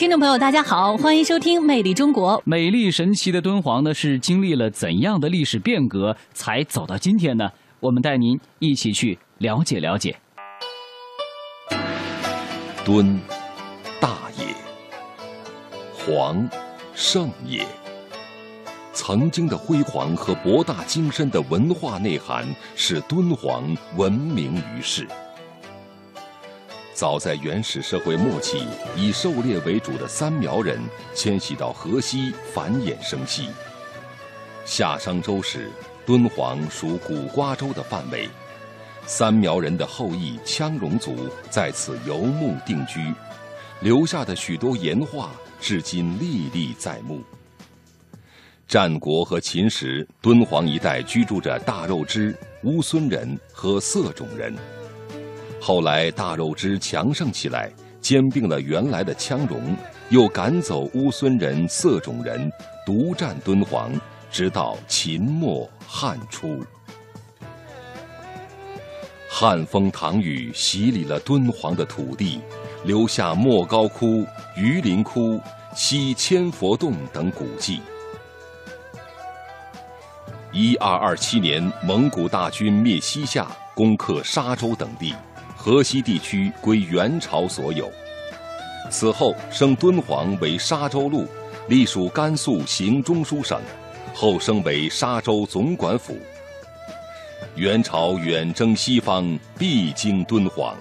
听众朋友大家好，欢迎收听《魅力中国》。美丽神奇的敦煌呢，是经历了怎样的历史变革才走到今天呢？我们带您一起去了解了解。敦，大也；煌，盛也。曾经的辉煌和博大精深的文化内涵，使敦煌闻名于世。早在原始社会末期，以狩猎为主的三苗人迁徙到河西繁衍生息。夏商周时，敦煌属古瓜州的范围，三苗人的后裔羌戎族在此游牧定居，留下的许多岩画至今历历在目。战国和秦时，敦煌一带居住着大肉支、乌孙人和色种人。后来大肉支强盛起来，兼并了原来的羌戎，又赶走乌孙人、色种人，独占敦煌，直到秦末汉初。汉风唐雨洗礼了敦煌的土地，留下莫高窟、榆林窟、西千佛洞等古迹。1227年，蒙古大军灭西夏，攻克沙州等地，河西地区归元朝所有。此后，升敦煌为沙州路，隶属甘肃行中书省，后升为沙州总管府。元朝远征西方，必经敦煌。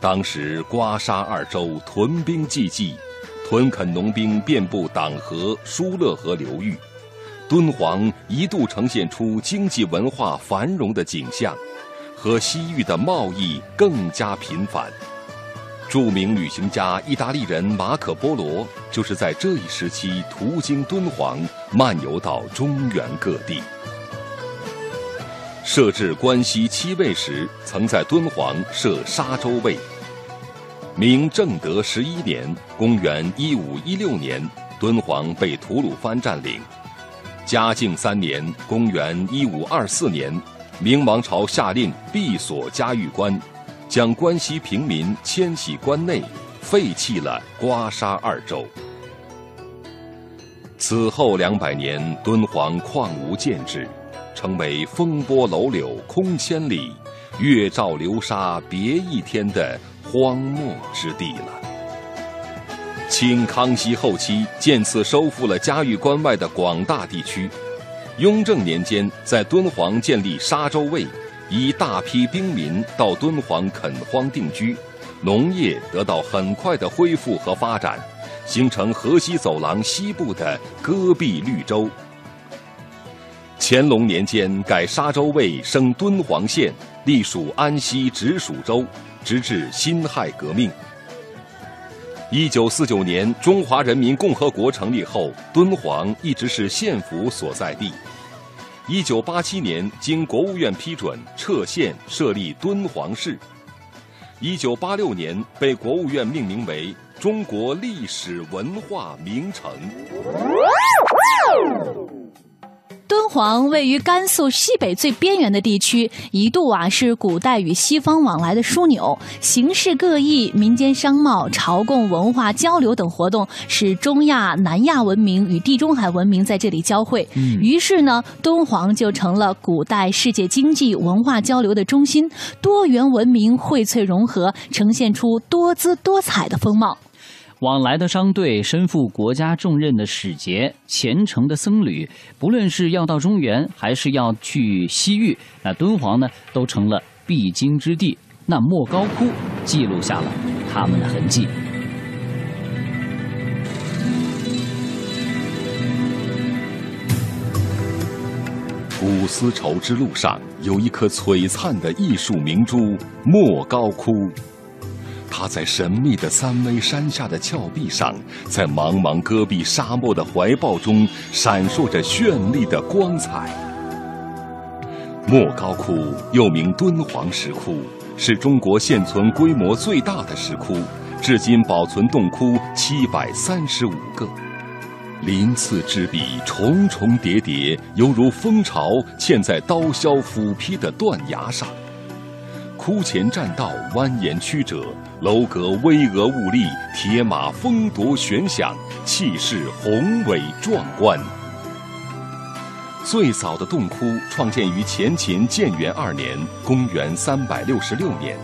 当时，瓜沙二州屯兵济济，屯垦农兵遍布党河、疏勒河流域。敦煌一度呈现出经济文化繁荣的景象，和西域的贸易更加频繁。著名旅行家意大利人马可波罗就是在这一时期途经敦煌，漫游到中原各地。设置关西七卫时，曾在敦煌设沙州卫。明正德11年（公元1516年），敦煌被吐鲁番占领。嘉靖3年（公元1524年），明王朝下令闭锁嘉峪关，将关西平民迁徙关内，废弃了瓜沙二州。此后200年，敦煌旷无建制，成为风波楼柳空千里，月照流沙别一天的荒漠之地了。清康熙后期，渐次收复了嘉峪关外的广大地区。雍正年间，在敦煌建立沙州卫，以大批兵民到敦煌垦荒定居，农业得到很快的恢复和发展，形成河西走廊西部的戈壁绿洲。乾隆年间，改沙州卫升敦煌县，隶属安西直属州，直至辛亥革命。1949年，中华人民共和国成立后，敦煌一直是县府所在地。1987年，经国务院批准，撤县设立敦煌市。1986年，被国务院命名为中国历史文化名城。敦煌位于甘肃西北最边缘的地区，一度是古代与西方往来的枢纽，形式各异，民间商贸、朝贡文化交流等活动使中亚、南亚文明与地中海文明在这里交汇。于是呢，敦煌就成了古代世界经济文化交流的中心，多元文明荟萃融合，呈现出多姿多彩的风貌。往来的商队，身负国家重任的使节，虔诚的僧侣，不论是要到中原还是要去西域，那敦煌呢都成了必经之地。那莫高窟记录下了他们的痕迹。古丝绸之路上有一颗璀璨的艺术明珠——莫高窟。它在神秘的三危山下的峭壁上，在茫茫戈壁沙漠的怀抱中闪烁着绚丽的光彩。莫高窟又名敦煌石窟，是中国现存规模最大的石窟，至今保存洞窟735个。鳞次栉比，重重叠叠，犹如蜂巢嵌在刀削斧劈的断崖上。窟前栈道蜿蜒曲折，楼阁巍峨兀立，铁马风铎悬响，气势宏伟壮观。最早的洞窟创建于前秦建元2年，公元366年，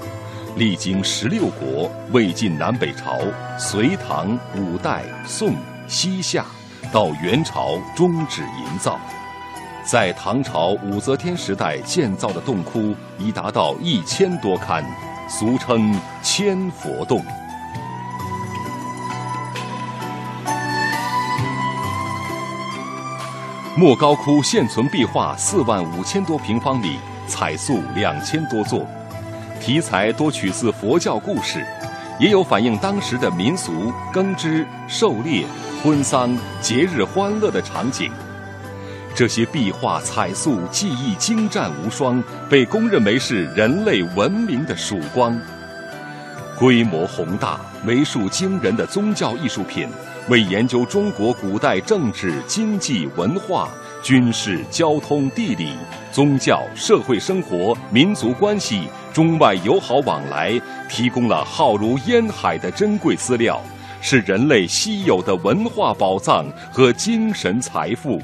历经16国，魏晋南北朝、隋唐、五代、宋、西夏，到元朝终止营造。在唐朝武则天时代建造的洞窟已达到1000多龛，俗称千佛洞。莫高窟现存壁画45000多平方米，彩塑2000多座，题材多取自佛教故事，也有反映当时的民俗、耕织、狩猎、婚丧、节日欢乐的场景。这些壁画彩塑技艺精湛无双，被公认为是人类文明的曙光。规模宏大、为数惊人的宗教艺术品，为研究中国古代政治、经济、文化、军事、交通、地理、宗教、社会生活、民族关系、中外友好往来提供了浩如烟海的珍贵资料，是人类稀有的文化宝藏和精神财富。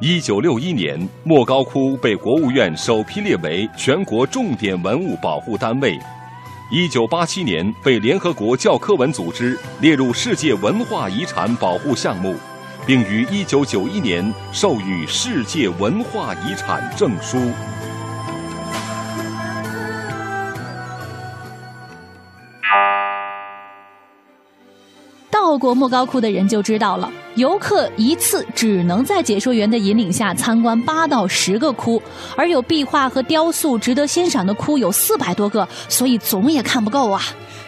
1961年，莫高窟被国务院首批列为全国重点文物保护单位。1987年，被联合国教科文组织列入世界文化遗产保护项目，并于1991年授予世界文化遗产证书。到过莫高窟的人就知道了，游客一次只能在解说员的引领下参观8到10个窟，而有壁画和雕塑值得欣赏的窟有400多个，所以总也看不够啊。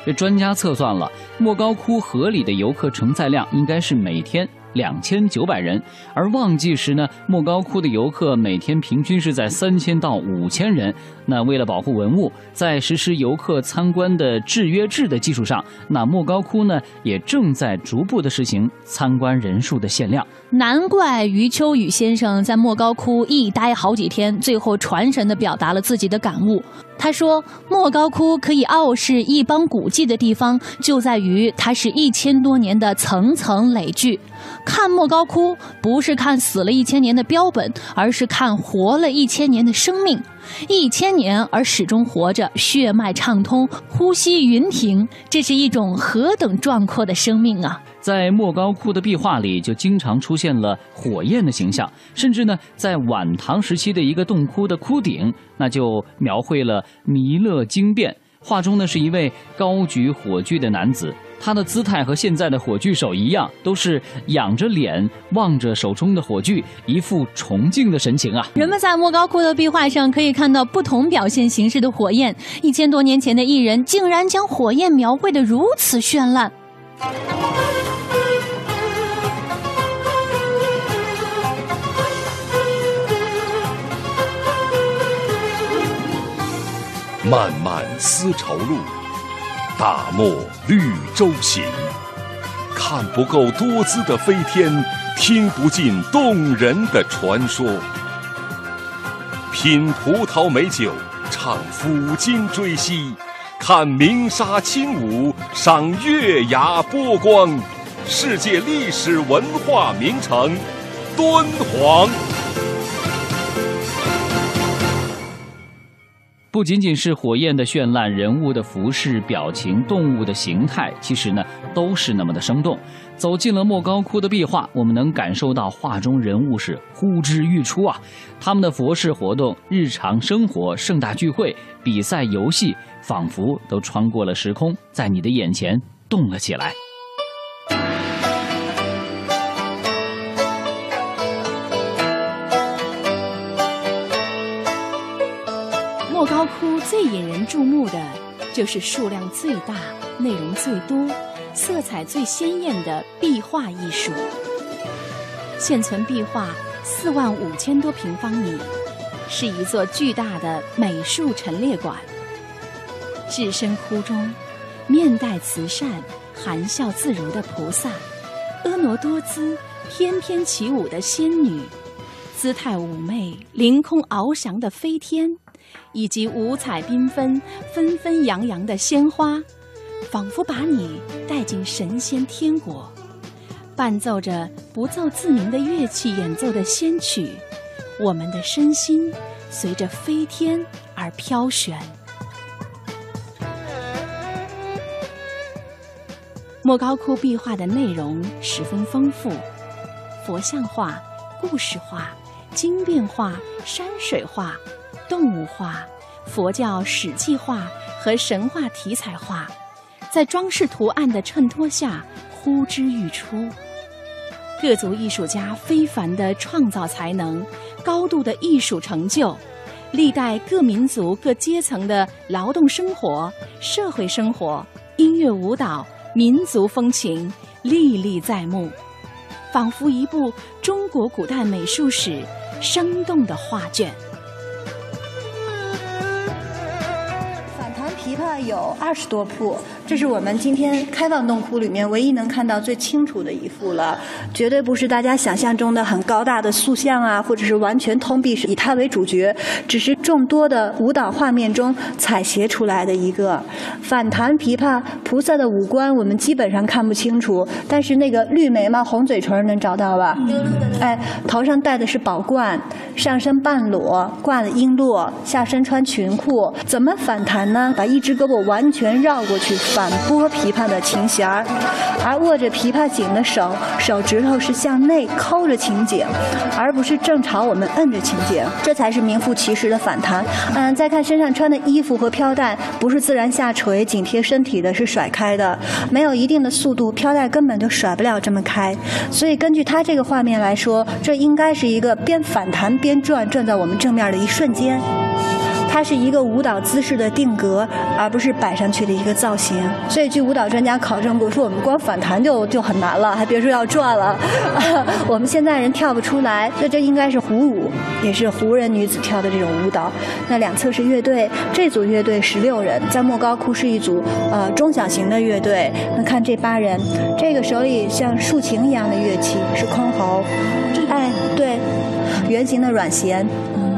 这专家测算了，莫高窟河里的游客承载量应该是每天2900人，而旺季时呢，莫高窟的游客每天平均是在3000到5000人。那为了保护文物，在实施游客参观的制约制的基础上，那莫高窟呢也正在逐步的实行参观人数的限量。难怪余秋雨先生在莫高窟一待好几天，最后传神地表达了自己的感悟。他说，莫高窟可以傲视一帮古迹的地方，就在于它是1000多年的层层累聚。看莫高窟不是看死了1000年的标本，而是看活了1000年的生命。1000年而始终活着，血脉畅通，呼吸匀停，这是一种何等壮阔的生命啊。在莫高窟的壁画里就经常出现了火焰的形象，甚至呢在晚唐时期的一个洞窟的窟顶，那就描绘了弥勒经变。画中呢是一位高举火炬的男子，他的姿态和现在的火炬手一样，都是仰着脸望着手中的火炬，一副崇敬的神情啊。人们在莫高窟的壁画上可以看到不同表现形式的火焰，1000多年前的艺人竟然将火焰描绘得如此绚烂。漫漫丝绸路，大漠绿洲行。看不够多姿的飞天，听不尽动人的传说。品葡萄美酒，唱抚今追昔。看鸣沙轻舞，赏月牙波光。世界历史文化名城敦煌。不仅仅是火焰的绚烂，人物的服饰、表情、动物的形态，其实呢都是那么的生动。走进了莫高窟的壁画，我们能感受到画中人物是呼之欲出啊，他们的佛事活动、日常生活、盛大聚会、比赛游戏，仿佛都穿过了时空，在你的眼前动了起来。莫高窟最引人注目的就是数量最大、内容最多、色彩最鲜艳的壁画艺术。现存壁画45000多平方米，是一座巨大的美术陈列馆。置身窟中，面带慈善、含笑自如的菩萨，婀娜多姿、翩翩起舞的仙女，姿态妩媚、凌空翱翔的飞天，以及五彩缤纷、纷纷扬扬的鲜花，仿佛把你带进神仙天国。伴奏着不奏自鸣的乐器演奏的仙曲，我们的身心随着飞天而飘旋。莫高窟壁画的内容十分丰富，佛像画、故事画、经变画、山水画、动物画、佛教史记画和神话题材画，在装饰图案的衬托下呼之欲出。各族艺术家非凡的创造才能、高度的艺术成就，历代各民族各阶层的劳动生活、社会生活、音乐舞蹈、民族风情历历在目，仿佛一部中国古代美术史生动的画卷。琵琶有20多谱，这是我们今天开放洞窟里面唯一能看到最清楚的一幅了，绝对不是大家想象中的很高大的塑像啊，或者是完全通壁是以它为主角，只是众多的舞蹈画面中采撷出来的一个。反弹琵琶菩萨的五官我们基本上看不清楚，但是那个绿眉毛、红嘴唇能找到吧？哎，头上戴的是宝冠，上身半裸，挂了璎珞，下身穿裙裤，怎么反弹呢？把一只胳膊完全绕过去，反拨琵琶的琴弦，而握着琵琶颈的手，手指头是向内抠着琴颈，而不是正朝我们摁着琴颈，这才是名副其实的反弹。再看身上穿的衣服和飘带，不是自然下垂紧贴身体的，是甩开的，没有一定的速度，飘带根本就甩不了这么开。所以根据他这个画面来说，这应该是一个边反弹边转，转在我们正面的一瞬间。它是一个舞蹈姿势的定格，而不是摆上去的一个造型。所以据舞蹈专家考证过，说我们光反弹就很难了，还别说要转了。我们现在人跳不出来，所以这应该是胡舞，也是胡人女子跳的这种舞蹈。那两侧是乐队，这组乐队16人，在莫高窟是一组中小型的乐队。那看这8人，这个手里像竖琴一样的乐器是箜篌，哎，对，圆形的阮咸。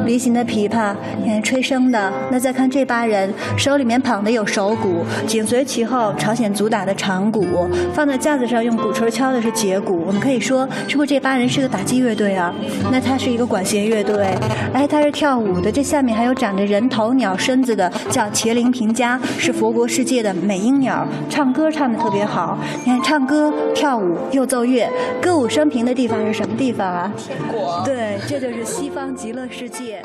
梨形的琵琶，吹笙的。那再看这8人，手里面捧的有手鼓，紧随其后朝鲜族打的长鼓，放在架子上用鼓槌敲的是节鼓。我们可以说，是不是这8人是个打击乐队啊？那它是一个管弦乐队。哎，它是跳舞的。这下面还有长着人头鸟身子的，叫茄林平家，是佛国世界的美鹰鸟，唱歌唱得特别好。你看，唱歌、跳舞又奏乐，歌舞升平的地方是什么地方啊？天国。对，这就是西方极乐世界。